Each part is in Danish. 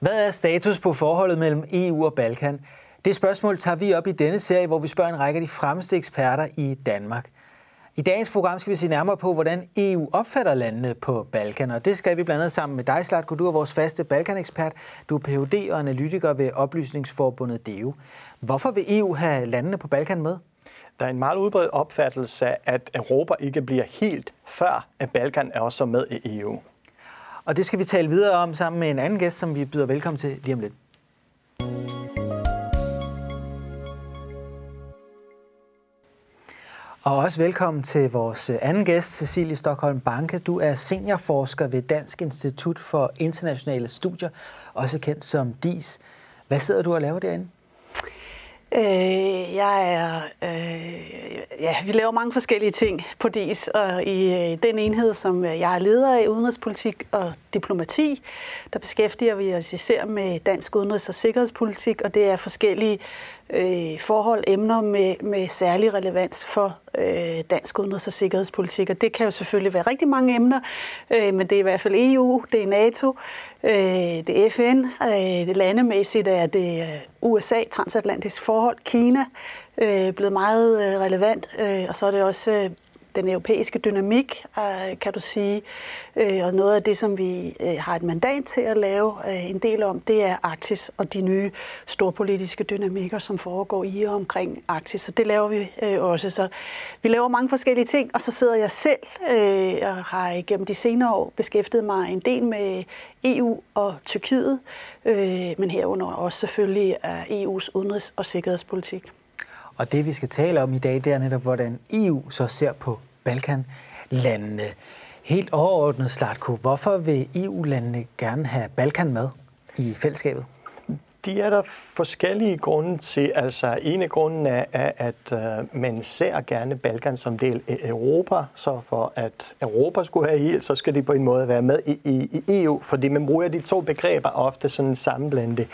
Hvad er status på forholdet mellem EU og Balkan? Det spørgsmål tager vi op i denne serie, hvor vi spørger en række af de fremmeste eksperter i Danmark. I dagens program skal vi se nærmere på, hvordan EU opfatter landene på Balkan, og det skal vi blandt andet sammen med dig, Slavko. Du er vores faste Balkan-ekspert. Du er Ph.D. og analytiker ved Oplysningsforbundet D.U. Hvorfor vil EU have landene på Balkan med? Der er en meget udbredt opfattelse af, at Europa ikke bliver helt, før at Balkan er også med i EU. Og det skal vi tale videre om sammen med en anden gæst, som vi byder velkommen til lige om lidt. Og også velkommen til vores anden gæst, Cecilie Stockholm Banke. Du er seniorforsker ved Dansk Institut for Internationale Studier, også kendt som DIS. Hvad sidder du og laver derinde? Vi laver mange forskellige ting på DIS, og i den enhed, som jeg er leder af, udenrigspolitik og diplomati, der beskæftiger vi os især med dansk udenrigs- og sikkerhedspolitik, og det er forskellige forhold, emner med særlig relevans for dansk udenrigs- og sikkerhedspolitik. Og det kan jo selvfølgelig være rigtig mange emner, men det er i hvert fald EU, det er NATO, det er FN, det landemæssigt er det USA, transatlantisk forhold, Kina blevet meget relevant, og så er det også den europæiske dynamik, kan du sige. Og noget af det, som vi har et mandat til at lave en del om, det er Arktis og de nye storpolitiske dynamikker, som foregår i og omkring Arktis. Så det laver vi også. Så vi laver mange forskellige ting, og så sidder jeg selv og har igennem de senere år beskæftiget mig en del med EU og Tyrkiet, men herunder også selvfølgelig EU's udenrigs- og sikkerhedspolitik. Og det, vi skal tale om i dag, det er netop, hvordan EU så ser på Balkanlandene. Helt overordnet, Slatko, hvorfor vil EU-landene gerne have Balkan med i fællesskabet? De er der forskellige grunde til. Altså, en af grundene er, at man ser gerne Balkan som del af Europa. Så for at Europa skulle have helt, så skal de på en måde være med i EU, fordi man bruger de to begreber ofte sådan sammenblandet.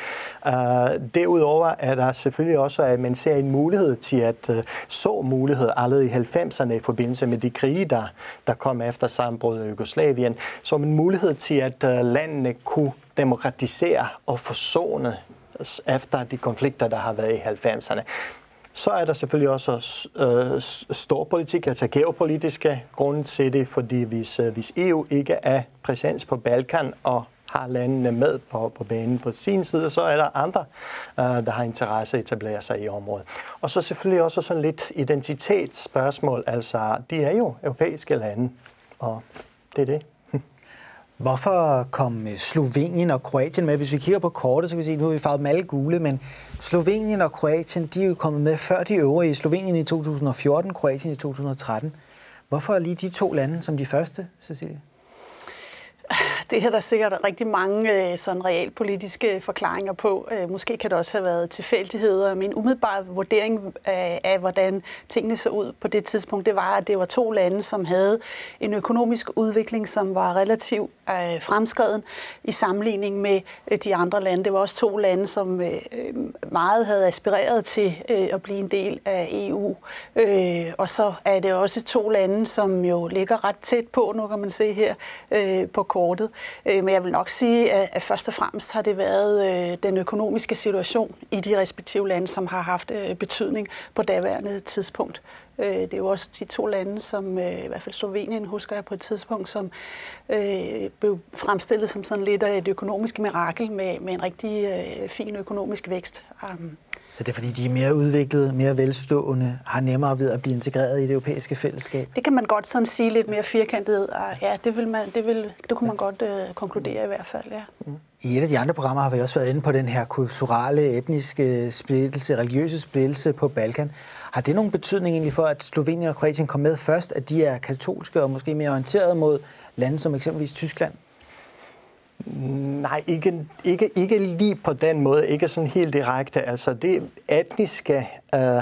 Derudover er der selvfølgelig også, at man ser en mulighed til at så mulighed allerede i 90'erne i forbindelse med de krige, der kom efter sammenbruddet af Jugoslavien, som en mulighed til, at landene kunne demokratisere og forsone efter de konflikter, der har været i 90'erne. Så er der selvfølgelig også storpolitik, altså geopolitiske grunde til det, fordi hvis EU ikke er præsens på Balkan og har landene med på banen på sin side, så er der andre, der har interesse at etablere sig i området. Og så selvfølgelig også sådan lidt identitetsspørgsmål, altså de er jo europæiske lande, og det er det. Hvorfor kom Slovenien og Kroatien med? Hvis vi kigger på kortet, så kan vi se, at nu har vi farvet dem alle gule, men Slovenien og Kroatien, de er jo kommet med før de øvrige. Slovenien i 2014, Kroatien i 2013. Hvorfor lige de to lande som de første, Cecilie? Det er der sikkert rigtig mange sådan realpolitiske forklaringer på. Måske kan det også have været tilfældigheder. Min umiddelbare vurdering af, hvordan tingene så ud på det tidspunkt, det var, at det var to lande, som havde en økonomisk udvikling, som var relativt fremskreden i sammenligning med de andre lande. Det var også to lande, som meget havde aspireret til at blive en del af EU. Og så er det også to lande, som jo ligger ret tæt på, nu kan man se her på kortet. Men jeg vil nok sige, at først og fremmest har det været den økonomiske situation i de respektive lande, som har haft betydning på daværende tidspunkt. Det er jo også de to lande, som i hvert fald Slovenien husker jeg på et tidspunkt, som blev fremstillet som sådan lidt af et økonomisk mirakel med en rigtig fin økonomisk vækst. Så det er fordi, de er mere udviklede, mere velstående, har nemmere ved at blive integreret i det europæiske fællesskab? Det kan man godt sådan sige lidt mere firkantet. Ja, det kunne man godt konkludere i hvert fald, ja. I et af de andre programmer har vi også været inde på den her kulturelle, etniske splittelse, religiøse splittelse på Balkan. Har det nogen betydning egentlig for, at Slovenien og Kroatien kom med først, at de er katolske og måske mere orienteret mod lande som eksempelvis Tyskland? Nej, ikke lige på den måde, ikke sådan helt direkte. Altså det etniske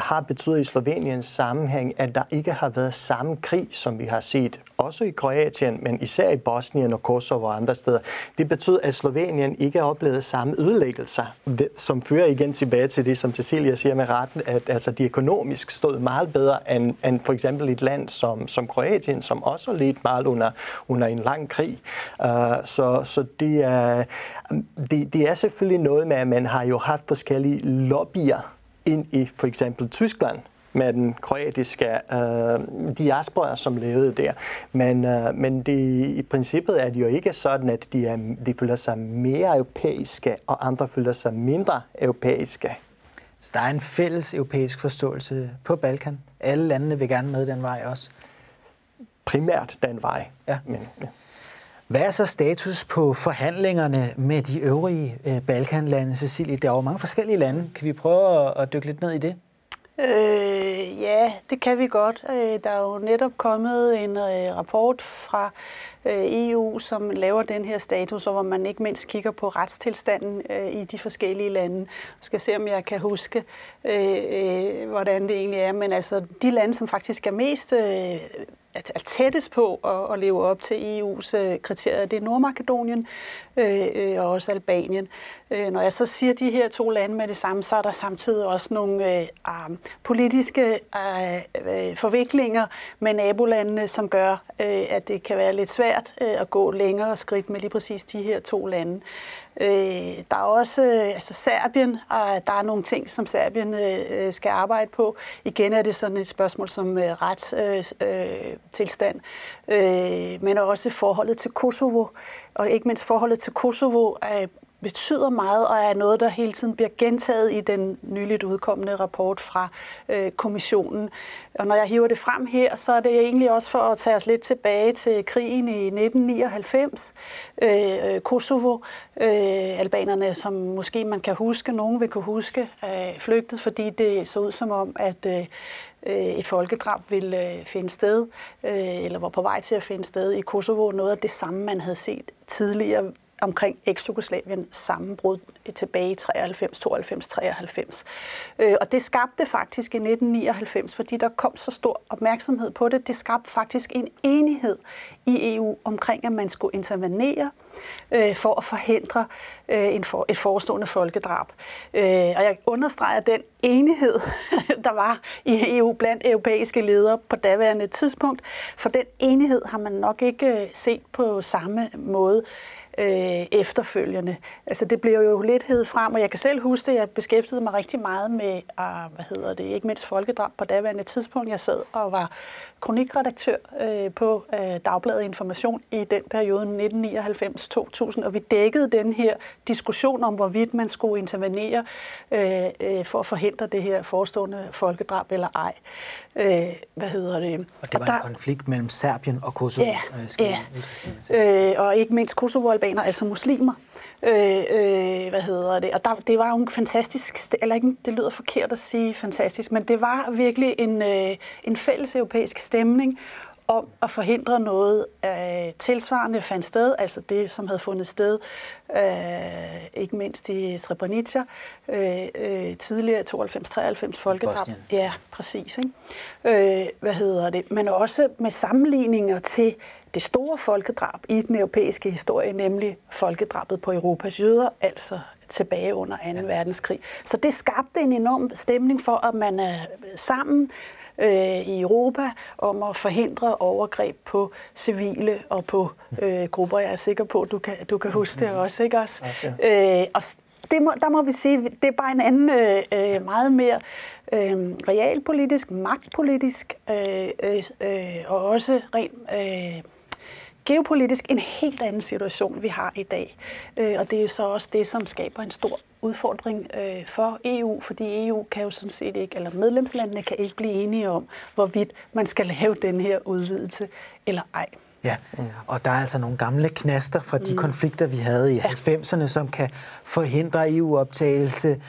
har betydet i Sloveniens sammenhæng, at der ikke har været samme krig, som vi har set, også i Kroatien, men især i Bosnien og Kosovo og andre steder. Det betyder, at Slovenien ikke har oplevet samme ødelæggelser, som fører igen tilbage til det, som Cecilia siger med retten, at altså, de økonomisk stod meget bedre end for eksempel et land som Kroatien, som også lidt meget under en lang krig. Så det sige, det er selvfølgelig noget med, at man har jo haft forskellige lobbyer ind i for eksempel Tyskland med den kroatiske diaspora, som levede der. Men det, i princippet er det jo ikke sådan, at de føler sig mere europæiske, og andre føler sig mindre europæiske. Så der er en fælles europæisk forståelse på Balkan. Alle landene vil gerne med den vej også. Primært den vej. Ja. Men, ja. Hvad er så status på forhandlingerne med de øvrige Balkanlande, Cecilie? Der er jo mange forskellige lande. Kan vi prøve at dykke lidt ned i det? Ja, det kan vi godt. Der er jo netop kommet en rapport fra EU, som laver den her status, hvor man ikke mindst kigger på retstilstanden i de forskellige lande. Jeg skal se, om jeg kan huske, hvordan det egentlig er. Men altså, de lande, som faktisk er mest tættest på at leve op til EU's kriterier, det er Nordmakedonien og også Albanien. Når jeg så siger de her to lande med det samme, så er der samtidig også nogle politiske forviklinger med nabolandene, som gør, at det kan være lidt svært at gå længere skridt med lige præcis de her to lande. Der er også Serbien, og der er nogle ting, som Serbien skal arbejde på. Igen er det sådan et spørgsmål som retstilstand, men også forholdet til Kosovo, og ikke mindst forholdet til Kosovo betyder meget og er noget, der hele tiden bliver gentaget i den nyligt udkommende rapport fra kommissionen. Og når jeg hiver det frem her, så er det egentlig også for at tage os lidt tilbage til krigen i 1999. Kosovo, albanerne, som måske man kan huske, nogen vil kunne huske, flygtet, fordi det så ud som om, at et folkedrab ville finde sted, eller var på vej til at finde sted i Kosovo. Noget af det samme, man havde set tidligere omkring eks-Jugoslavien sammenbrud tilbage i 93, 92, 93. Og det skabte faktisk i 1999, fordi der kom så stor opmærksomhed på det. Det skabte faktisk en enighed i EU omkring, at man skulle intervenere for at forhindre et forestående folkedrab. Og jeg understreger den enighed, der var i EU blandt europæiske ledere på daværende tidspunkt, for den enighed har man nok ikke set på samme måde efterfølgende. Altså det blev jo lidt hedet frem, og jeg kan selv huske det, jeg beskæftigede mig rigtig meget med, ikke mindst folkedrab på daværende tidspunkt. Jeg sad og var kronikredaktør på Dagbladet Information i den periode 1999-2000, og vi dækkede den her diskussion om, hvorvidt man skulle intervenere for at forhindre det her forestående folkedrab eller ej. Og det var en konflikt mellem Serbien og Kosovo. Og ikke mindst Kosovo-albaner, altså muslimer. Og det var jo en fantastisk, eller ikke, det lyder forkert at sige fantastisk, men det var virkelig en fælles europæisk stemning om at forhindre noget tilsvarende fandt sted, altså det, som havde fundet sted, ikke mindst i Srebrenica, tidligere 92-93 folkedrab. Bosnien. Ja, præcis. Ikke? Men også med sammenligninger til det store folkedrab i den europæiske historie, nemlig folkedrabet på Europas jøder, altså tilbage under 2. verdenskrig. Så det skabte en enorm stemning for, at man er sammen i Europa om at forhindre overgreb på civile og på grupper. Jeg er sikker på, at du kan huske det også, ikke også? Okay. Og der må vi sige, det er bare en anden, meget mere realpolitisk, magtpolitisk og også rent geopolitisk en helt anden situation, vi har i dag. Og det er så også det, som skaber en stor udfordring for EU, fordi EU kan jo sådan set ikke, eller medlemslandene kan ikke blive enige om, hvorvidt man skal lave den her udvidelse eller ej. Ja, og der er altså nogle gamle knaster fra de konflikter, vi havde i 90'erne, som kan forhindre EU-optagelse.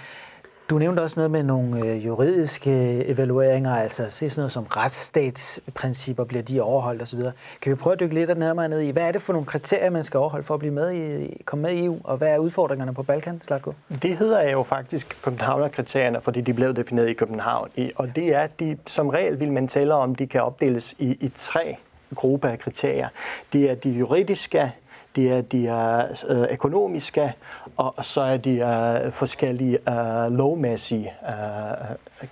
Du nævnte også noget med nogle juridiske evalueringer, altså se sådan noget som retsstatsprincipper, bliver de overholdt osv. Kan vi prøve at dykke lidt nærmere ned i, hvad er det for nogle kriterier, man skal overholde for at blive med i, komme med i EU, og hvad er udfordringerne på Balkan, Slatko? Det hedder jo faktisk København-kriterierne, fordi de blev defineret i København, og det er, at de, som regel vil man tale om, de kan opdeles i tre grupper af kriterier. Det er de juridiske, det er de økonomiske, og så er de forskellige lovmæssige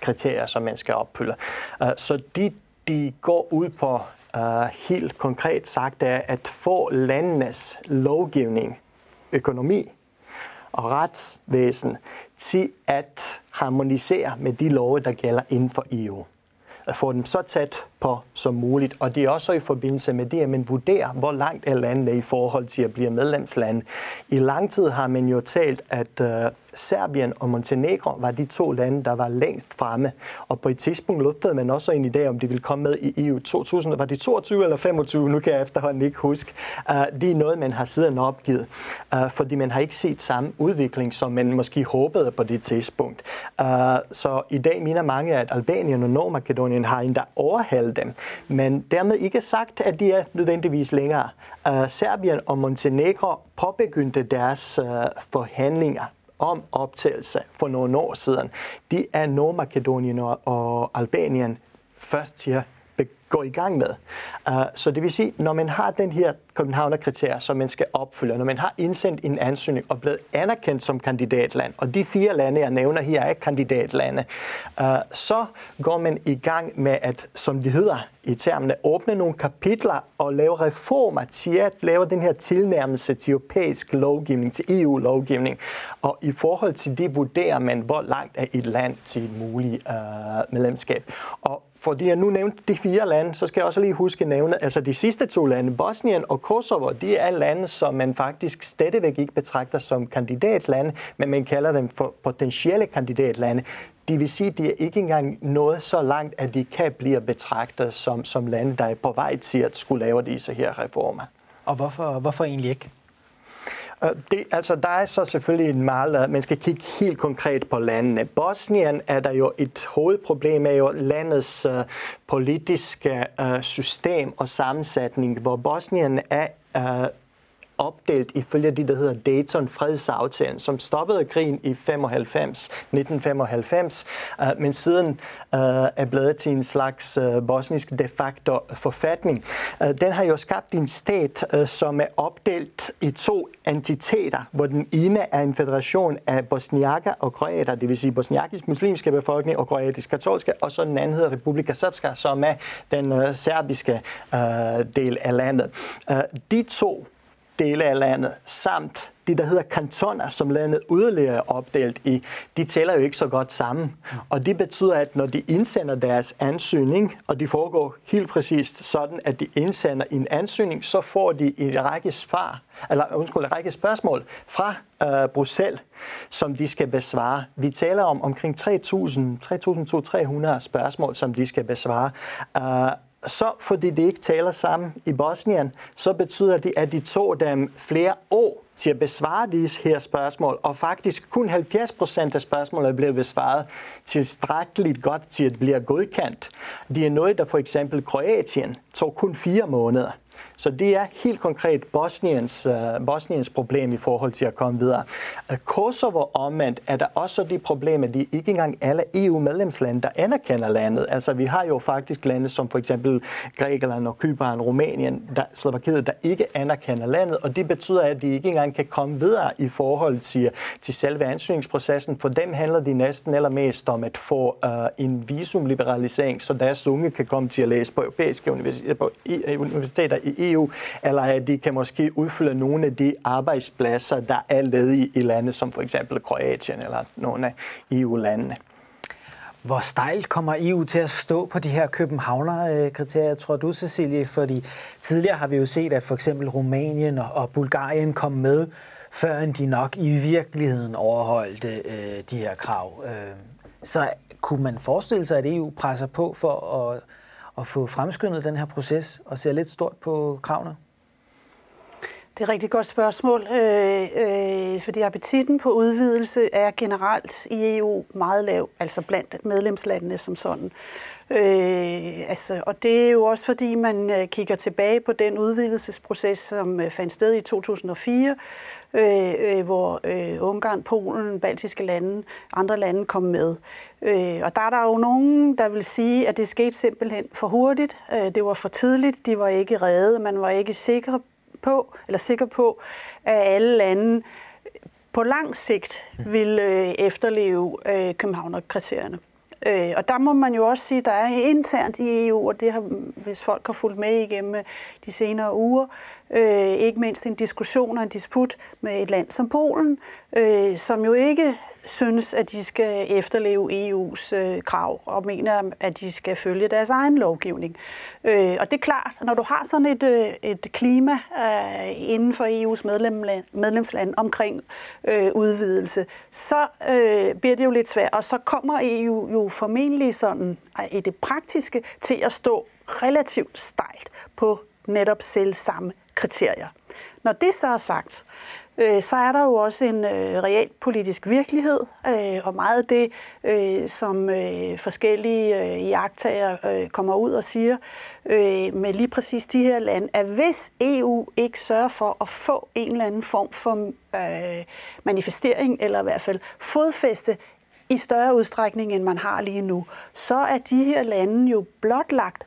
kriterier, som man skal opfylde. Så de går ud på, helt konkret sagt, at få landenes lovgivning økonomi og retsvæsen til at harmonisere med de love, der gælder inden for EU. At få dem så tæt på som muligt, og det er også i forbindelse med det, at man vurderer, hvor langt er landet i forhold til at blive medlemsland. I lang tid har man jo talt, at Serbien og Montenegro var de to lande, der var længst fremme, og på et tidspunkt luftede man også en idé, om de ville komme med i EU 2000. Var det 22 eller 25? Nu kan jeg efterhånden ikke huske. Det er noget, man har siden opgivet, fordi man har ikke set samme udvikling, som man måske håbede på det tidspunkt. Så i dag mener mange, at Albanien og Nordmakedonien har endda overhældet dem, men dermed ikke sagt, at de er nødvendigvis længere. Serbien og Montenegro påbegyndte deres forhandlinger om optagelse for nogle år siden. De er Nordmakedonien og Albanien først til at gå i gang med. Så det vil sige, når man har den her København-kriterier, som man skal opfylde, når man har indsendt en ansøgning og blevet anerkendt som kandidatland, og de 4 lande, jeg nævner her, er kandidatlande, så går man i gang med at, som det hedder i termene, åbne nogle kapitler og lave reformer til at lave den her tilnærmelse til europæisk lovgivning, til EU-lovgivning. Og i forhold til det vurderer man, hvor langt er et land til et muligt medlemskab. Og fordi jeg nu nævnte de 4 lande, så skal jeg også lige huske at nævne, altså de sidste 2 lande, Bosnien og Kosovo, de er lande, som man faktisk stadigvæk ikke betragter som kandidatlande, men man kalder dem for potentielle kandidatlande. Det vil sige, at de er ikke engang nået så langt, at de kan blive betragtet som lande, der er på vej til at skulle lave disse her reformer. Og hvorfor egentlig ikke? Der er så selvfølgelig en meget, man skal kigge helt konkret på landene. Bosnien er der jo et hovedproblem af jo landets politiske system og sammensætning, hvor Bosnien er opdelt ifølge det, der hedder Dayton fredsaftalen, som stoppede krigen i 1995, men siden er blevet til en slags bosnisk de facto forfatning. Den har jo skabt en stat, som er opdelt i 2 entiteter, hvor den ene er en federation af bosniakker og kroater, det vil sige bosniakisk muslimske befolkning og kroatisk katolske, og så den anden hedder Republika Srpska, som er den serbiske del af landet. De 2 dele af landet, samt det, der hedder kantoner, som landet yderligere er opdelt i, de tæller jo ikke så godt sammen. Og det betyder, at når de indsender deres ansøgning, og de foregår helt præcist sådan, at de indsender en ansøgning, så får de en række spørgsmål fra Bruxelles, som de skal besvare. Vi taler om omkring 3.300 spørgsmål, som de skal besvare. Så fordi de ikke taler sammen i Bosnien, så betyder det, at de tog dem flere år til at besvare disse her spørgsmål, og faktisk kun 70% af spørgsmålene blev besvaret tilstrækkeligt godt til at blive godkendt. Det er noget, der for eksempel Kroatien tog kun 4 måneder. Så det er helt konkret Bosniens problem i forhold til at komme videre. Kosovo omvendt er der også de problemer, at det ikke engang alle EU-medlemslande, der anerkender landet. Altså vi har jo faktisk lande som for eksempel Grækenland og Cypern, Rumænien, Slovakiet, der ikke anerkender landet, og det betyder, at de ikke engang kan komme videre i forhold til selve ansøgningsprocessen. For dem handler det næsten allermest om at få en visumliberalisering, så deres unge kan komme til at læse på europæiske universiteter i EU, eller at de kan måske udfylde nogle af de arbejdspladser, der er ledige i lande, som for eksempel Kroatien eller nogle af EU-landene. Hvor stejlt kommer EU til at stå på de her Københavner-kriterier, tror du, Cecilie? Fordi tidligere har vi jo set, at for eksempel Rumænien og Bulgarien kom med, førend de nok i virkeligheden overholdt de her krav. Så kunne man forestille sig, at EU presser på for at få fremskyndet den her proces og ser lidt stort på kravene? Det er et rigtig godt spørgsmål, fordi appetitten på udvidelse er generelt i EU meget lav, altså blandt medlemslandene som sådan. Og det er jo også fordi, man kigger tilbage på den udvidelsesproces, som fandt sted i 2004, hvor Ungarn, Polen, baltiske lande, andre lande kom med. Og der er der jo nogen, der vil sige, at det skete simpelthen for hurtigt, det var for tidligt, de var ikke redde, man var ikke sikker på, at alle lande på lang sigt vil efterleve København-kriterierne. Og der må man jo også sige, at der er internt i EU, og det har, hvis folk har fulgt med igennem de senere uger, ikke mindst en diskussion og en disput med et land som Polen, som jo ikke synes, at de skal efterleve EU's krav og mener, at de skal følge deres egen lovgivning. Og det er klart, når du har sådan et klima inden for EU's medlemsland omkring udvidelse, så bliver det jo lidt svært, og så kommer EU jo formentlig sådan i det praktiske til at stå relativt stejlt på netop selv samme kriterier. Når det så er sagt, så er der jo også en realpolitisk virkelighed, og meget af det, som forskellige iagttagere kommer ud og siger med lige præcis de her lande, at hvis EU ikke sørger for at få en eller anden form for manifestering, eller i hvert fald fodfæste i større udstrækning, end man har lige nu, så er de her lande jo blotlagt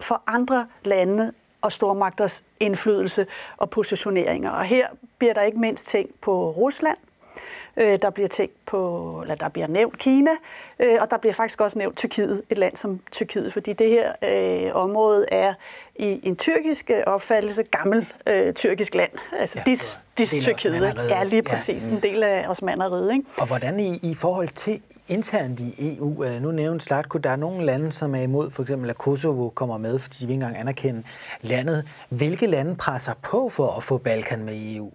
for andre lande og stormagters indflydelse og positioneringer. Og her bliver der ikke mindst tænkt på Rusland, der bliver nævnt Kina, og der bliver faktisk også nævnt Tyrkiet, et land som Tyrkiet, fordi det her område er i en tyrkisk opfattelse gammel tyrkisk land. Altså DIS Tyrkiet er lige præcis en del af Osmannerriget. Ikke? Og hvordan i forhold til internt i EU, nu nævnte Slatko, der er nogle lande, som er imod, for eksempel at Kosovo kommer med, fordi de vil ikke engang anerkende landet. Hvilke lande presser på for at få Balkan med i EU?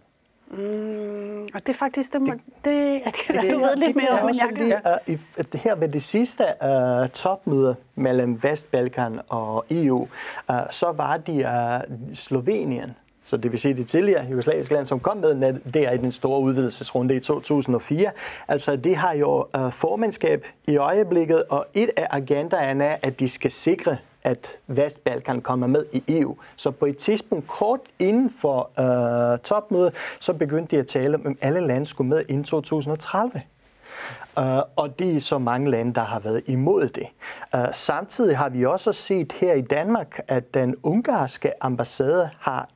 Og det er faktisk her ved det sidste topmøde mellem Vestbalkan og EU, så var det Slovenien, så det vil sige det tidligere jugoslaviske land, som kom med der i den store udvidelsesrunde i 2004. Altså det har jo formandskab i øjeblikket, og et af agendaerne er, at de skal sikre, at Vestbalkan kommer med i EU. Så på et tidspunkt kort inden for topmødet, så begyndte de at tale om, at alle lande skulle med inden 2030. Og det er så mange lande, der har været imod det. Samtidig har vi også set her i Danmark, at den ungarske ambassade har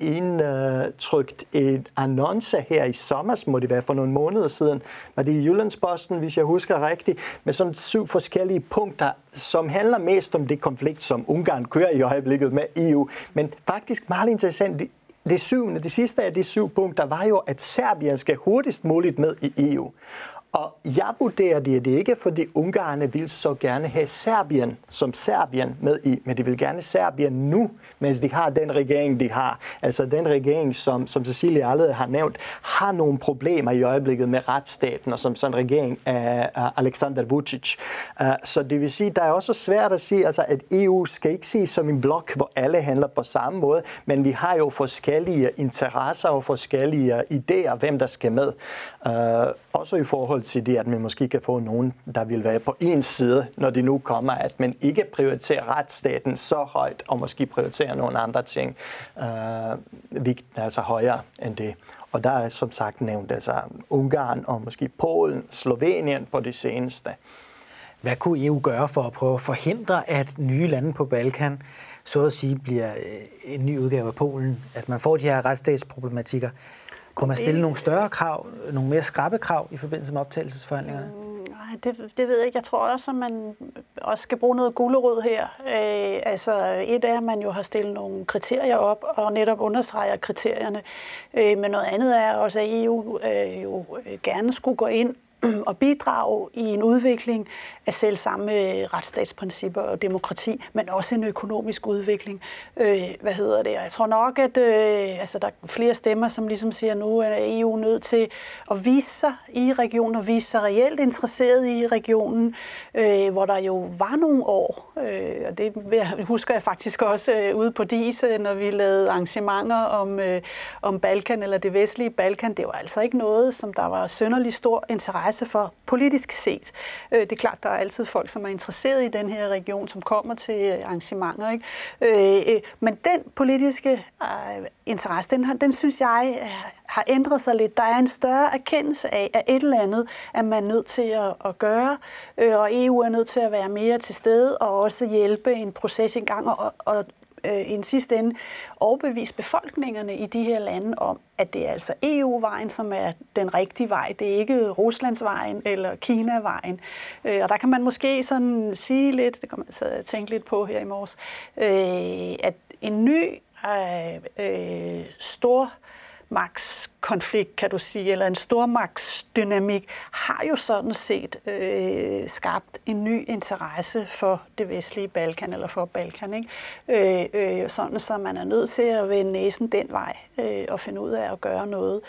indtrykt en annonce her i sommer, må det være for nogle måneder siden, var det i Jyllandsposten, hvis jeg husker rigtigt, med sådan 7 forskellige punkter, som handler mest om det konflikt, som Ungarn kører i øjeblikket med EU. Men faktisk meget interessant, det sidste af de 7 punkter var jo, at Serbien skal hurtigst muligt med i EU. Og jeg vurderer det ikke, fordi ungarerne vil så gerne have Serbien som Serbien med i, men de vil gerne Serbien nu, mens de har den regering, de har. Altså den regering, som Cecilie allerede har nævnt, har nogle problemer i øjeblikket med retsstaten, og som sådan en regering af Aleksandar Vučić. Så det vil sige, der er også svært at sige, altså, at EU skal ikke ses som en blok, hvor alle handler på samme måde, men vi har jo forskellige interesser og forskellige idéer, hvem der skal med. Også i forhold til det, at man måske kan få nogen, der vil være på en side, når de nu kommer, at man ikke prioriterer retsstaten så højt, og måske prioriterer nogle andre ting højere end det. Og der er som sagt nævnt altså Ungarn og måske Polen, Slovenien på det seneste. Hvad kunne EU gøre for at prøve at forhindre, at nye lande på Balkan så at sige bliver en ny udgave af Polen, at man får de her retsstatsproblematikker? Kunne man stille nogle større krav, nogle mere skrappe krav i forbindelse med optagelsesforhandlingerne? Nej, det ved jeg ikke. Jeg tror også, at man også skal bruge noget gulerod her. Et er, at man jo har stillet nogle kriterier op og netop understreger kriterierne. Men noget andet er også, at EU jo gerne skulle gå ind og bidrage i en udvikling af selv samme retsstatsprincipper og demokrati, men også en økonomisk udvikling. Jeg tror nok, at der er flere stemmer, som ligesom siger, at nu er EU nødt til at vise sig i regionen og vise sig reelt interesseret i regionen, hvor der jo var nogle år, og det husker jeg faktisk også ude på DIS, når vi lavede arrangementer om Balkan eller det vestlige Balkan. Det var altså ikke noget, som der var synderlig stor interesse for politisk set. Det er klart, der er altid folk, som er interesseret i den her region, som kommer til arrangementer. Ikke? Men den politiske interesse, den synes jeg har ændret sig lidt. Der er en større erkendelse af, at et eller andet er man nødt til at gøre, og EU er nødt til at være mere til stede og også hjælpe en proces i gang og i en sidste ende overbevise befolkningerne i de her lande om, at det er altså EU-vejen, som er den rigtige vej. Det er ikke Ruslandsvejen eller Kina-vejen. Og der kan man måske sådan sige lidt, det kan man så tænke lidt på her i morges, at en ny stor magtskonflikt, kan du sige, eller en stormagtsdynamik, har jo sådan set skabt en ny interesse for det vestlige Balkan, eller for Balkan, ikke? Sådan, så man er nødt til at vende næsen den vej, og finde ud af at gøre noget.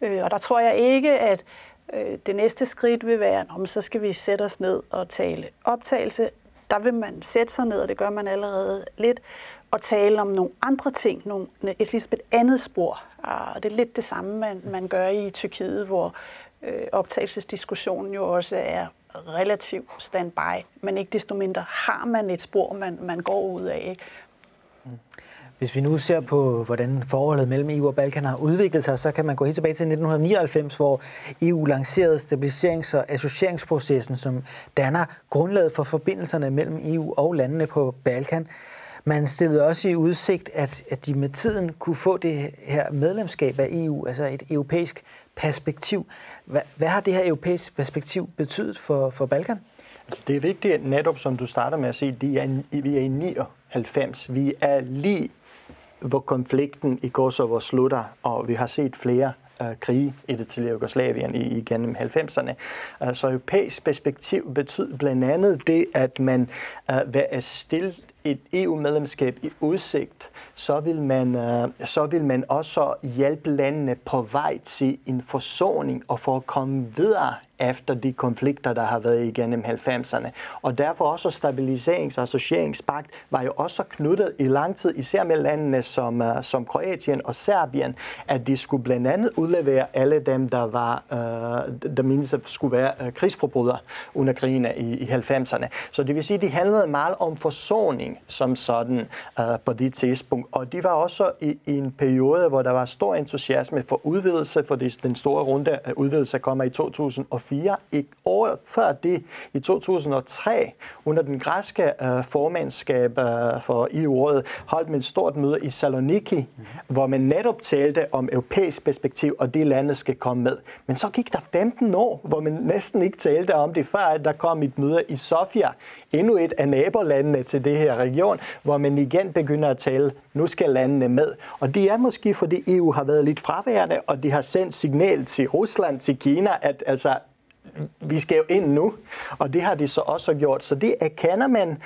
Og der tror jeg ikke, at det næste skridt vil være, om så skal vi sætte os ned og tale optagelse. Der vil man sætte sig ned, og det gør man allerede lidt, og tale om nogle andre ting, et andet spor. Og det er lidt det samme, man gør i Tyrkiet, hvor optagelsesdiskussionen jo også er relativt standby, men ikke desto mindre har man et spor, man går ud af. Ikke? Hvis vi nu ser på, hvordan forholdet mellem EU og Balkan har udviklet sig, så kan man gå helt tilbage til 1999, hvor EU lancerede stabiliserings- og associeringsprocessen, som danner grundlaget for forbindelserne mellem EU og landene på Balkan. Man stillede også i udsigt, at de med tiden kunne få det her medlemskab af EU, altså et europæisk perspektiv. Hvad har det her europæisk perspektiv betydet for Balkan? Altså, det er vigtigt, netop som du starter med at sige, vi er i 99. Vi er lige, hvor konflikten i Kosovo slutter, og vi har set flere krige i det tidligere Jugoslavien igennem 90'erne. Så europæisk perspektiv betyder blandt andet det, at man er stillet et EU-medlemskab i udsigt, så vil man også hjælpe landene på vej til en forsoning og for at komme videre efter de konflikter, der har været igennem 90'erne. Og derfor også stabiliserings- og associeringspagt var jo også knyttet i lang tid, især med landene som Kroatien og Serbien, at de skulle blandt andet udlevere alle dem, der mindst skulle være krigsforbrydere under krigene i 90'erne. Så det vil sige, at de handlede meget om forsoning som sådan på det tidspunkt. Og de var også i en periode, hvor der var stor entusiasme for udvidelse, for den store runde udvidelse kommer i 2004. Ikke år før det, i 2003, under den græske formandskab for EU-rådet, holdt man et stort møde i Saloniki, hvor man netop talte om europæisk perspektiv, og de lande skal komme med. Men så gik der 15 år, hvor man næsten ikke talte om det, før at der kom et møde i Sofia, endnu et af nabolandene til det her region, hvor man igen begynder at tale, nu skal landene med. Og det er måske, fordi EU har været lidt fraværende, og de har sendt signal til Rusland, til Kina, at altså, vi skal jo ind nu, og det har de så også gjort. Så det erkender man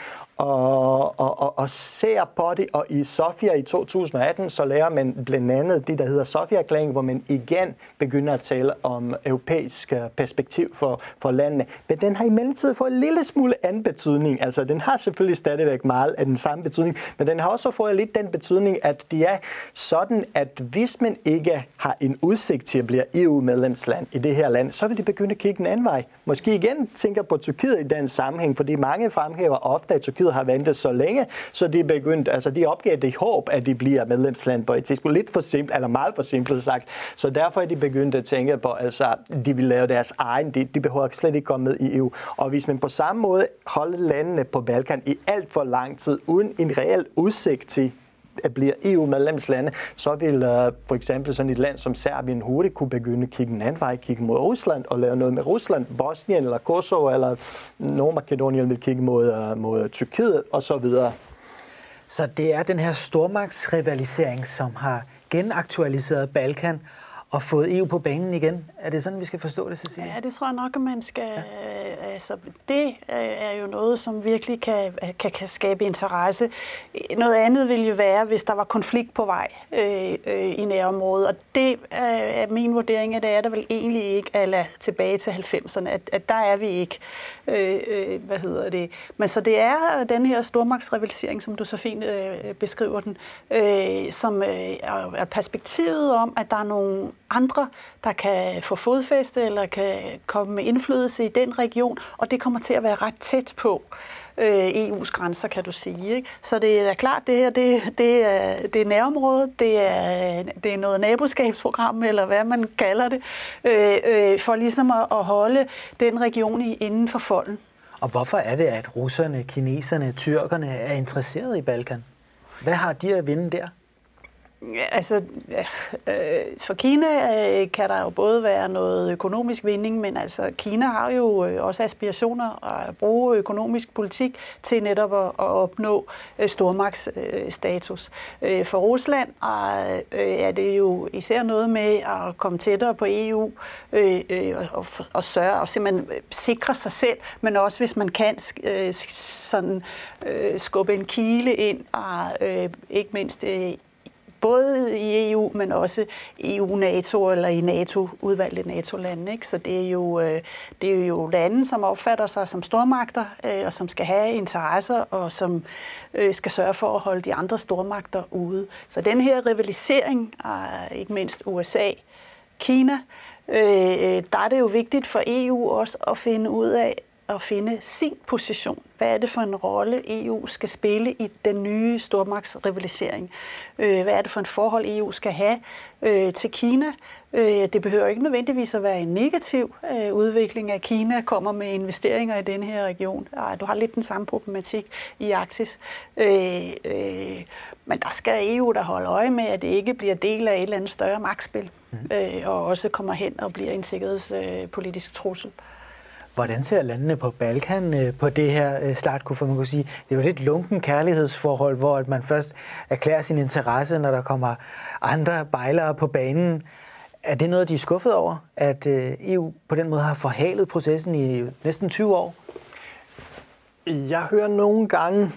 og ser på det, og i Sofia i 2018, så lærer man blandt andet det, der hedder Sofia-erklæring, hvor man igen begynder at tale om europæisk perspektiv for landene. Men den har i mellemtiden fået en lille smule anden betydning. Altså, den har selvfølgelig stadigvæk meget af den samme betydning, men den har også fået lidt den betydning, at det er sådan, at hvis man ikke har en udsigt til at blive EU-medlemsland i det her land, så vil de begynde at kigge den anden vej. Måske igen tænker på Tyrkiet i den sammenhæng, fordi mange fremhæver ofte, at Tyrkiet har ventet så længe, så de er begyndt, altså de opgav det håb, at de bliver medlemsland på et tidspunkt. Lidt for simpelt, eller meget for simpelt sagt. Så derfor er de begyndt at tænke på, altså de vil lave deres egen, de behøver slet ikke komme med i EU. Og hvis man på samme måde holder landene på Balkan i alt for lang tid, uden en reel udsigt til at blive EU-medlemslande, så vil for eksempel sådan et land som Serbien hurtigt kunne begynde at kigge en anden vej, kigge mod Rusland og lave noget med Rusland. Bosnien eller Kosovo eller Nordmakedonien vil kigge mod Tyrkiet osv. Så det er den her stormagtsrivalisering, som har genaktualiseret Balkan og fået EU på banen igen. Er det sådan, vi skal forstå det, Cecilie? Ja, det tror jeg nok, at man skal. Ja. Altså, det er jo noget, som virkelig kan skabe interesse. Noget andet ville jo være, hvis der var konflikt på vej i nærområdet. Og det er min vurdering, at det er der vel egentlig ikke tilbage til 90'erne. At der er vi ikke. Men så det er den her stormagtsrivalisering, som du så fint beskriver den, som er perspektivet om, at der er nogle andre, der kan få fodfæste eller kan komme med indflydelse i den region, og det kommer til at være ret tæt på EU's grænser, kan du sige, ikke? Så det er klart, det her det er nærområdet, det er noget naboskabsprogram, eller hvad man kalder det, for ligesom at holde den region inden for folden. Og hvorfor er det, at russerne, kineserne, tyrkerne er interesserede i Balkan? Hvad har de at vinde der? Altså, for Kina kan der jo både være noget økonomisk vinding, men altså Kina har jo også aspirationer at bruge økonomisk politik til netop at opnå stormagtsstatus. For Rusland er det jo især noget med at komme tættere på EU og sørge og simpelthen sikre sig selv, men også hvis man kan sådan skubbe en kile ind og ikke mindst både i EU, men også EU-NATO eller i NATO-udvalgte NATO-lande. Ikke? Så det er jo lande, som opfatter sig som stormagter, og som skal have interesser, og som skal sørge for at holde de andre stormagter ude. Så den her rivalisering, ikke mindst USA, Kina, der er det jo vigtigt for EU også at finde ud af, at finde sin position. Hvad er det for en rolle, EU skal spille i den nye stormagtsrivalisering? Hvad er det for en forhold, EU skal have til Kina? Det behøver ikke nødvendigvis at være en negativ udvikling, at Kina kommer med investeringer i den her region. Du har lidt den samme problematik i Arktis. Men der skal EU da holde øje med, at det ikke bliver del af et eller andet større magtspil, og også kommer hen og bliver en sikkerhedspolitisk trussel. Hvordan ser landene på Balkan på det her Zlatko, for man kunne sige, det er jo lidt lunken kærlighedsforhold, hvor man først erklærer sin interesse, når der kommer andre bejlere på banen. Er det noget, de er skuffet over, at EU på den måde har forhalet processen i næsten 20 år? Jeg hører nogle gange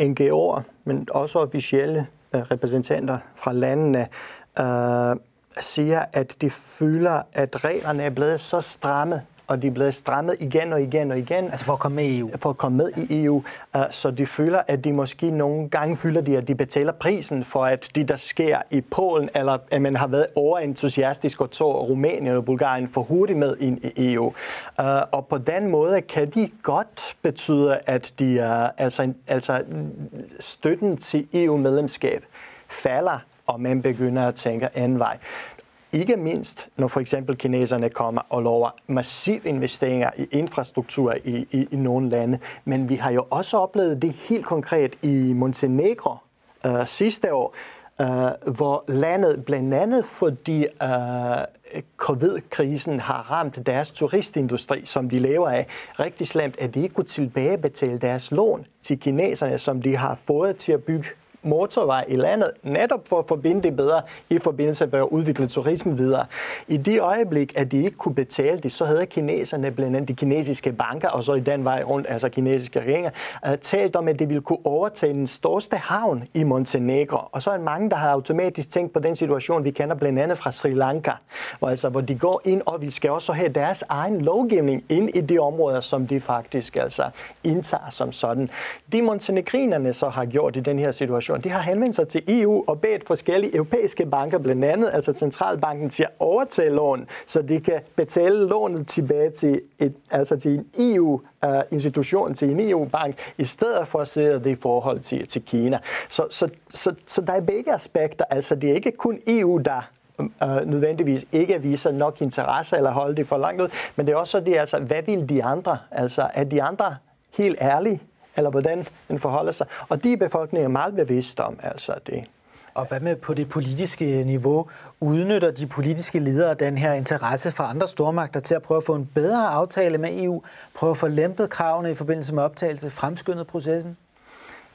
NGO'er, men også officielle repræsentanter fra landene, siger, at de føler, at reglerne er blevet så stramme, og de er blevet strammet igen. Altså for at komme med i EU? For at komme med i EU. Så de føler, at de måske nogle gange at de betaler prisen for, at det, der sker i Polen, eller at man har været overentusiastisk og tog Rumænien og Bulgarien for hurtigt med ind i EU. Og på den måde kan de godt betyde, at de, altså støtten til EU-medlemskab falder, og man begynder at tænke anden vej. Ikke mindst, når for eksempel kineserne kommer og lover massive investeringer i infrastruktur i nogle lande. Men vi har jo også oplevet det helt konkret i Montenegro sidste år, hvor landet blandt andet fordi covid-krisen har ramt deres turistindustri, som de lever af, rigtig slemt, at de ikke kunne tilbagebetale deres lån til kineserne, som de har fået til at bygge motorvej i landet, netop for at forbinde det bedre i forbindelse med at udvikle turismen videre. I det øjeblik, at de ikke kunne betale det, så havde kineserne, blandt andet de kinesiske banker, og så i den vej rundt, altså kinesiske regeringer, talt om, at det ville kunne overtage den største havn i Montenegro. Og så er mange, der har automatisk tænkt på den situation, vi kender blandt andet fra Sri Lanka, hvor de går ind, og vi skal også have deres egen lovgivning ind i de områder, som de faktisk altså indtager som sådan. Det montenegrinerne så har gjort i den her situation, de har henvendt sig til EU og bedt forskellige europæiske banker, blandt andet altså Centralbanken, til at overtage lån, så de kan betale lånet tilbage til, til en EU-institution, til en EU-bank, i stedet for at se det i forhold til Kina. Så der er begge aspekter. Altså, det er ikke kun EU, der nødvendigvis ikke viser nok interesse eller holder det for langt ud, men det er også det, altså, hvad vil de andre? Altså, er de andre helt ærlige? Eller hvordan den forholder sig. Og de befolkninger er meget bevidste om altså det. Og hvad med på det politiske niveau? Udnytter de politiske ledere den her interesse fra andre stormagter til at prøve at få en bedre aftale med EU? Prøve at få lempet kravene i forbindelse med optagelse? Fremskyndet processen?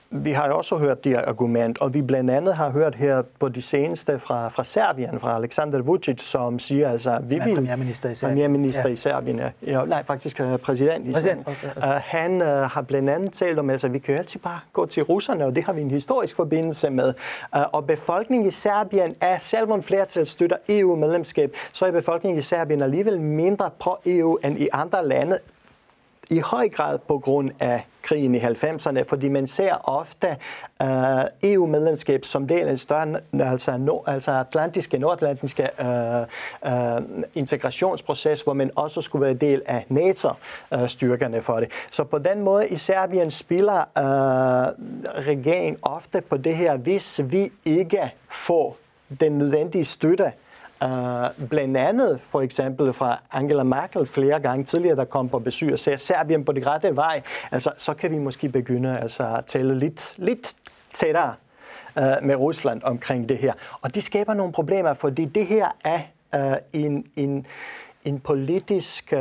Vi har jo også hørt det her argument, og vi blandt andet har hørt her på de seneste fra Serbien, fra Aleksandar Vučić, som siger altså, vi vil premierminister i Serbien. Ja, nej, faktisk præsident i Serbien. Okay. Han har blandt andet talt om, altså vi kan jo altid bare gå til russerne, og det har vi en historisk forbindelse med. Og befolkningen i Serbien er, selvom flertal støtter EU-medlemskab, så er befolkningen i Serbien alligevel mindre pro-EU end i andre lande. I høj grad på grund af krigen i 90'erne, fordi man ser ofte EU-medlemskab som del af en større nordatlantiske integrationsproces, hvor man også skulle være del af NATO-styrkerne for det. Så på den måde i Serbien spiller regeringen ofte på det her, hvis vi ikke får den nødvendige støtte, blandt andet for eksempel fra Angela Merkel flere gange tidligere, der kom på besøg og ser Serbien på det rette vej, altså, så kan vi måske begynde altså, at tale lidt tættere med Rusland omkring det her. Og det skaber nogle problemer, fordi det her er en politisk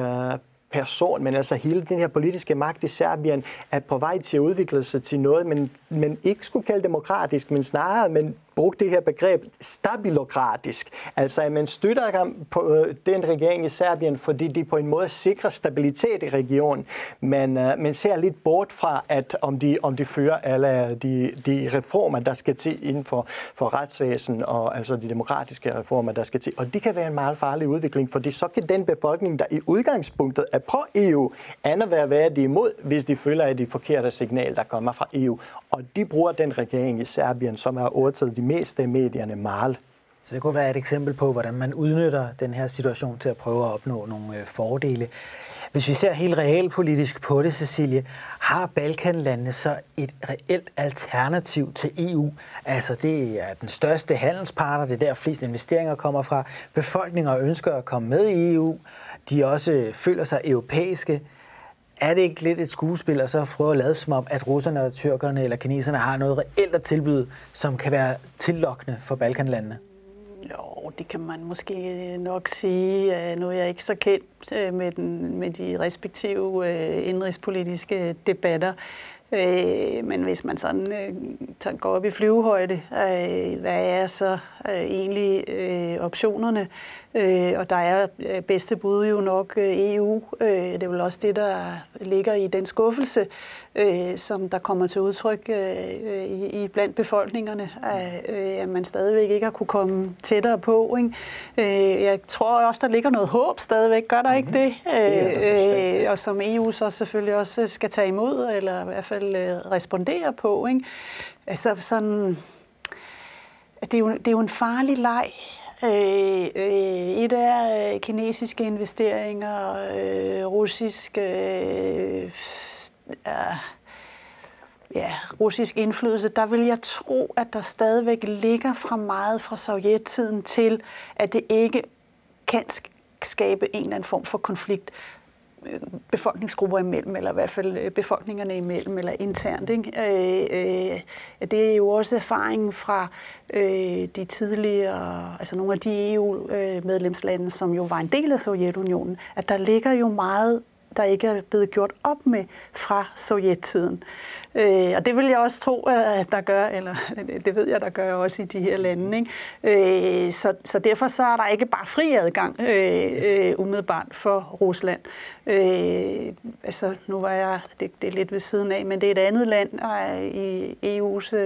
person, men altså hele den her politiske magt i Serbien er på vej til at udvikle sig til noget, men ikke skulle kalde demokratisk, men snarere brug det her begreb stabilokratisk. Altså at man støtter på den regering i Serbien, fordi de på en måde sikrer stabilitet i regionen, men man ser lidt bort fra, at om de fører alle de reformer, der skal til inden for retsvæsen, og altså de demokratiske reformer, der skal til. Og det kan være en meget farlig udvikling, fordi så kan den befolkning, der i udgangspunktet er på EU, være de imod, hvis de føler, at de forkerte signal, der kommer fra EU. Og de bruger den regering i Serbien, som har overtaget de meste af medierne meget. Så det kunne være et eksempel på, hvordan man udnytter den her situation til at prøve at opnå nogle fordele. Hvis vi ser helt realpolitisk på det, Cecilie, har Balkanlandene så et reelt alternativ til EU? Altså det er den største handelspartner, det er der flest investeringer kommer fra. Befolkninger ønsker at komme med i EU, de også føler sig europæiske. Er det ikke lidt et skuespil, og så prøve at lade som om, at russerne, tyrkerne eller kineserne har noget reelt at tilbyde, som kan være tillokkende for Balkanlandene? Jo, det kan man måske nok sige. Nu er jeg ikke så kendt med de respektive indrigspolitiske debatter. Men hvis man sådan går op i flyvehøjde, hvad er så egentlig optionerne? Og der er bedste bud jo nok EU. Det er vel også det, der ligger i den skuffelse, som der kommer til udtryk i blandt befolkningerne, at man stadigvæk ikke har kunne komme tættere på, ikke? Jeg tror også, der ligger noget håb stadigvæk. Gør der ikke det? Det og som EU så selvfølgelig også skal tage imod, eller i hvert fald respondere på, ikke? Altså sådan, det er jo en farlig leg. Et er kinesiske investeringer, russisk indflydelse. Der vil jeg tro, at der stadigvæk ligger fra meget fra sovjettiden til, at det ikke kan skabe en eller anden form for konflikt befolkningsgrupper imellem, eller i hvert fald befolkningerne imellem, eller internt, ikke? Det er jo også erfaringen fra de tidligere, altså nogle af de EU-medlemslande, som jo var en del af Sovjetunionen, at der ligger jo meget, der ikke er blevet gjort op med fra sovjettiden. Og det vil jeg også tro, at der gør, eller det ved jeg, der gør også i de her lande, ikke? Så derfor så er der ikke bare fri adgang umiddelbart for Rusland. Altså nu var jeg, det er lidt ved siden af, men det er et andet land i EU's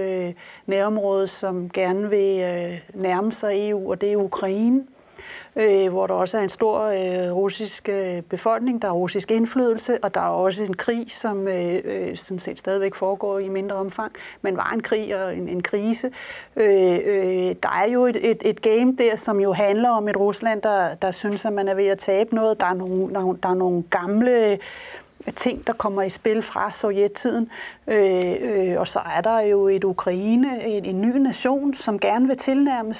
nærområde, som gerne vil nærme sig EU, og det er Ukraine. Hvor der også er en stor russisk befolkning, der er russisk indflydelse, og der er også en krig, som sådan set stadigvæk foregår i mindre omfang, men var en krig og en krise. Der er jo et game der, som jo handler om et Rusland, der synes, at man er ved at tabe noget. Der er nogle gamle ting, der kommer i spil fra sovjettiden. Og så er der jo et Ukraine, en ny nation, som gerne vil tilnærme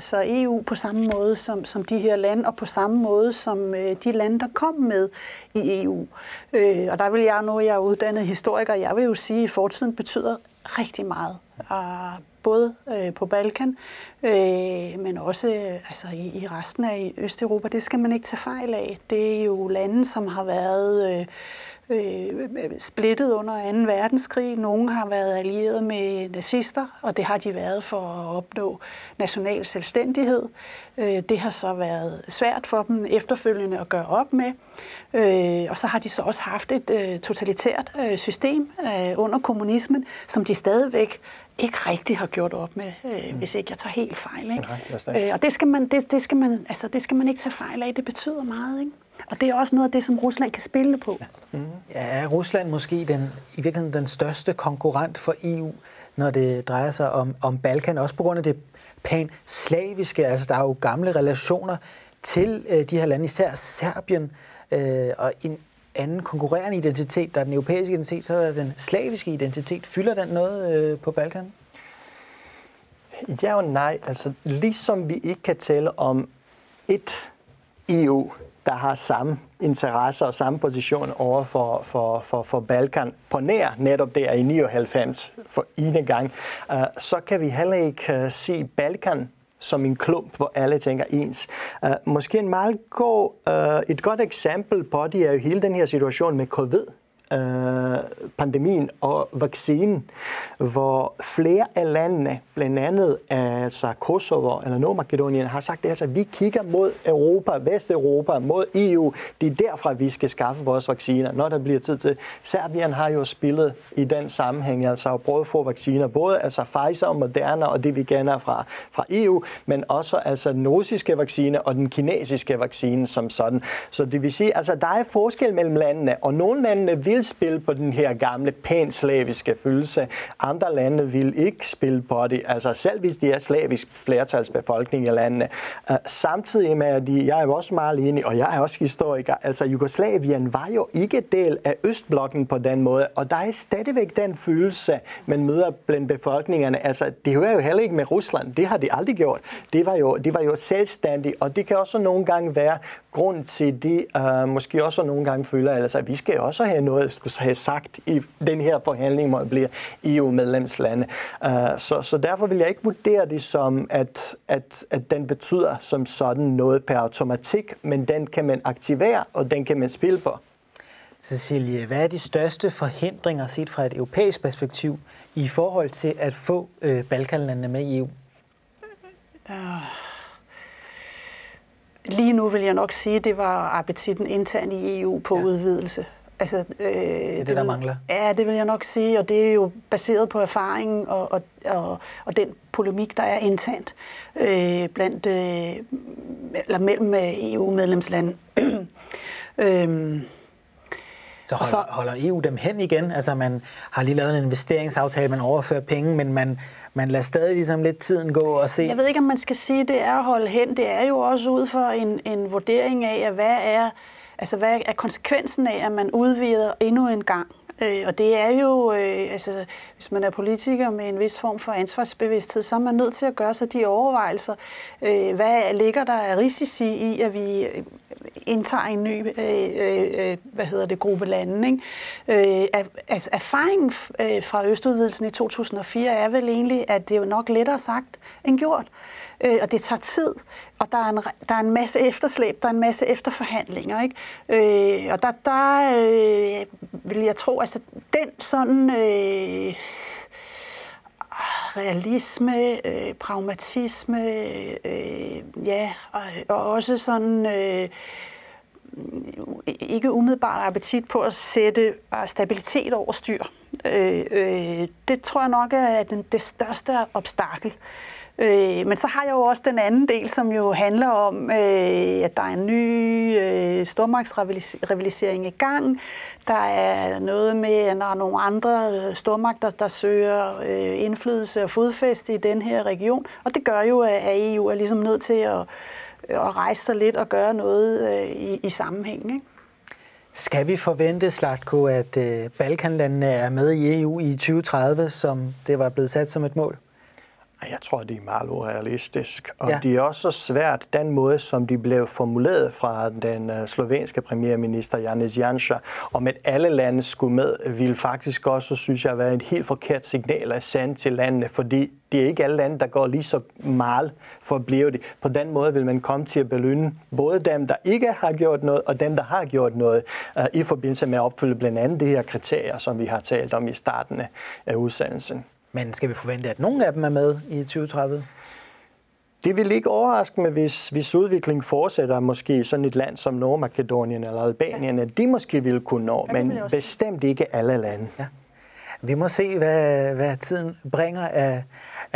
sig EU på samme måde som de her lande, og på samme måde som de lande, der kom med i EU. Og der vil jeg nu, jeg er uddannet historiker, jeg vil jo sige, at fortiden betyder rigtig meget. Både på Balkan, men også altså i resten af Østeuropa. Det skal man ikke tage fejl af. Det er jo lande, som har været splittet under 2. verdenskrig. Nogle har været allieret med nazister, og det har de været for at opnå national selvstændighed. Det har så været svært for dem efterfølgende at gøre op med. Og så har de så også haft et totalitært system under kommunismen, som de stadigvæk ikke rigtig har gjort op med, hvis ikke jeg tager helt fejl, ikke? Nej, og det skal man ikke tage fejl af. Det betyder meget, ikke? Og det er også noget af det, som Rusland kan spille på. Ja, er Rusland måske i virkeligheden den største konkurrent for EU, når det drejer sig om Balkan, også på grund af det panslaviske? Altså, der er jo gamle relationer til de her lande, især Serbien, og en anden konkurrerende identitet. Der er den europæiske identitet, så er der den slaviske identitet. Fylder den noget på Balkan? Ja og nej. Altså, ligesom vi ikke kan tale om et EU, der har samme interesser og samme position over for Balkan på nær netop der i 99 for ene gang, så kan vi heller ikke se Balkan som en klump, hvor alle tænker ens. Måske en meget god, et godt eksempel på det er jo hele den her situation med covid, pandemien og vaccinen, hvor flere af landene, blandt andet altså Kosovo eller Nordmakedonien, har sagt, at altså, vi kigger mod Europa, Vesteuropa, mod EU. Det er derfra, vi skal skaffe vores vacciner, når der bliver tid til. Serbien har jo spillet i den sammenhæng, altså har prøvet at få vacciner, både altså Pfizer og Moderna og det, vi kender fra EU, men også altså den russiske vaccine og den kinesiske vaccine som sådan. Så det vil sige, altså der er forskel mellem landene, og nogle landene vil spille på den her gamle, pænt slaviske følelse. Andre lande vil ikke spille på det, altså selv hvis de er slavisk flertalsbefolkning i landene. Samtidig med, at jeg er også meget enig, og jeg er også historiker, altså Jugoslavien var jo ikke del af Østblokken på den måde, og der er stadigvæk den følelse, man møder blandt befolkningerne. Altså, det hører jo heller ikke med Rusland, det har de aldrig gjort. Det var jo selvstændigt, og det kan også nogle gange være grund til det, måske også nogle gange føler, altså, at vi skal også have noget skulle have sagt i den her forhandling, hvor det bliver EU-medlemslande. Så derfor vil jeg ikke vurdere det som, at den betyder som sådan noget per automatik, men den kan man aktivere, og den kan man spille på. Cecilie, hvad er de største forhindringer set fra et europæisk perspektiv i forhold til at få Balkanlandene med i EU? Lige nu vil jeg nok sige, at det var appetitten internt i EU på udvidelse. Altså, det er det, der mangler. Ja, det vil jeg nok sige, og det er jo baseret på erfaringen og den polemik, der er internt mellem EU-medlemslande. Så holder EU dem hen igen? Altså, man har lige lavet en investeringsaftale, man overfører penge, men man lader stadig ligesom lidt tiden gå og se. Jeg ved ikke, om man skal sige, at det er at holde hen. Det er jo også ud for en vurdering af, hvad er konsekvensen af, at man udvider endnu en gang. Og det er jo, hvis man er politiker med en vis form for ansvarsbevidsthed, så er man nødt til at gøre sig de overvejelser. Hvad ligger der af risici i, at vi indtager en ny gruppe lande, ikke? Altså, erfaringen fra Østudvidelsen i 2004 er vel egentlig, at det er jo nok lettere sagt end gjort. Og det tager tid, og der er en masse efterslæb, der er en masse efterforhandlinger, ikke? Og der vil jeg tro, altså den sådan realisme, pragmatisme, og også sådan ikke umiddelbart appetit på at sætte stabilitet over styr. Det tror jeg nok er det største obstakel. Men så har jeg jo også den anden del, som jo handler om, at der er en ny stormagtsrivalisering i gang. Der er noget med, at der er nogle andre stormagter, der søger indflydelse og fodfæste i den her region. Og det gør jo, at EU er ligesom nødt til at rejse sig lidt og gøre noget i sammenhæng, ikke? Skal vi forvente, Slatko, at Balkanlandene er med i EU i 2030, som det var blevet sat som et mål? Jeg tror, det er meget urealistisk, og det er også svært, den måde, som de blev formuleret fra den slovenske premierminister Janez Janša, om at alle lande skulle med, ville faktisk også, synes jeg, være et helt forkert signal at sende til landene, fordi det er ikke alle lande, der går lige så meget for at blive det. På den måde vil man komme til at belønne både dem, der ikke har gjort noget, og dem, der har gjort noget, i forbindelse med at opfylde blandt andet de her kriterier, som vi har talt om i starten af udsendelsen. Men skal vi forvente, at nogle af dem er med i 2030? Det vil ikke overraske mig, hvis udviklingen fortsætter, måske sådan et land som Nordmakedonien eller Albanien, at de måske ville kunne nå, men bestemt ikke alle lande. Ja. Vi må se, hvad tiden bringer af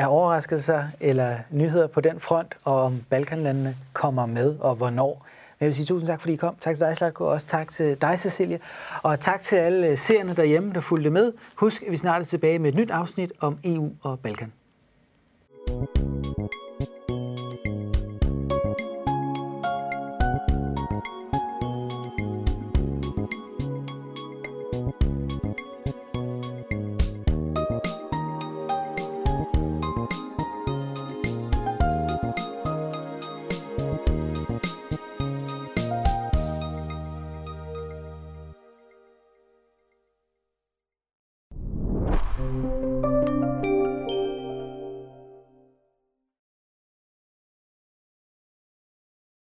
overraskelser eller nyheder på den front, og om Balkanlandene kommer med, og hvornår. Jeg vil sige tusind tak, fordi I kom. Tak til dig, Slatko, og også tak til dig, Cecilie. Og tak til alle seerne derhjemme, der fulgte med. Husk, at vi snart er tilbage med et nyt afsnit om EU og Balkan.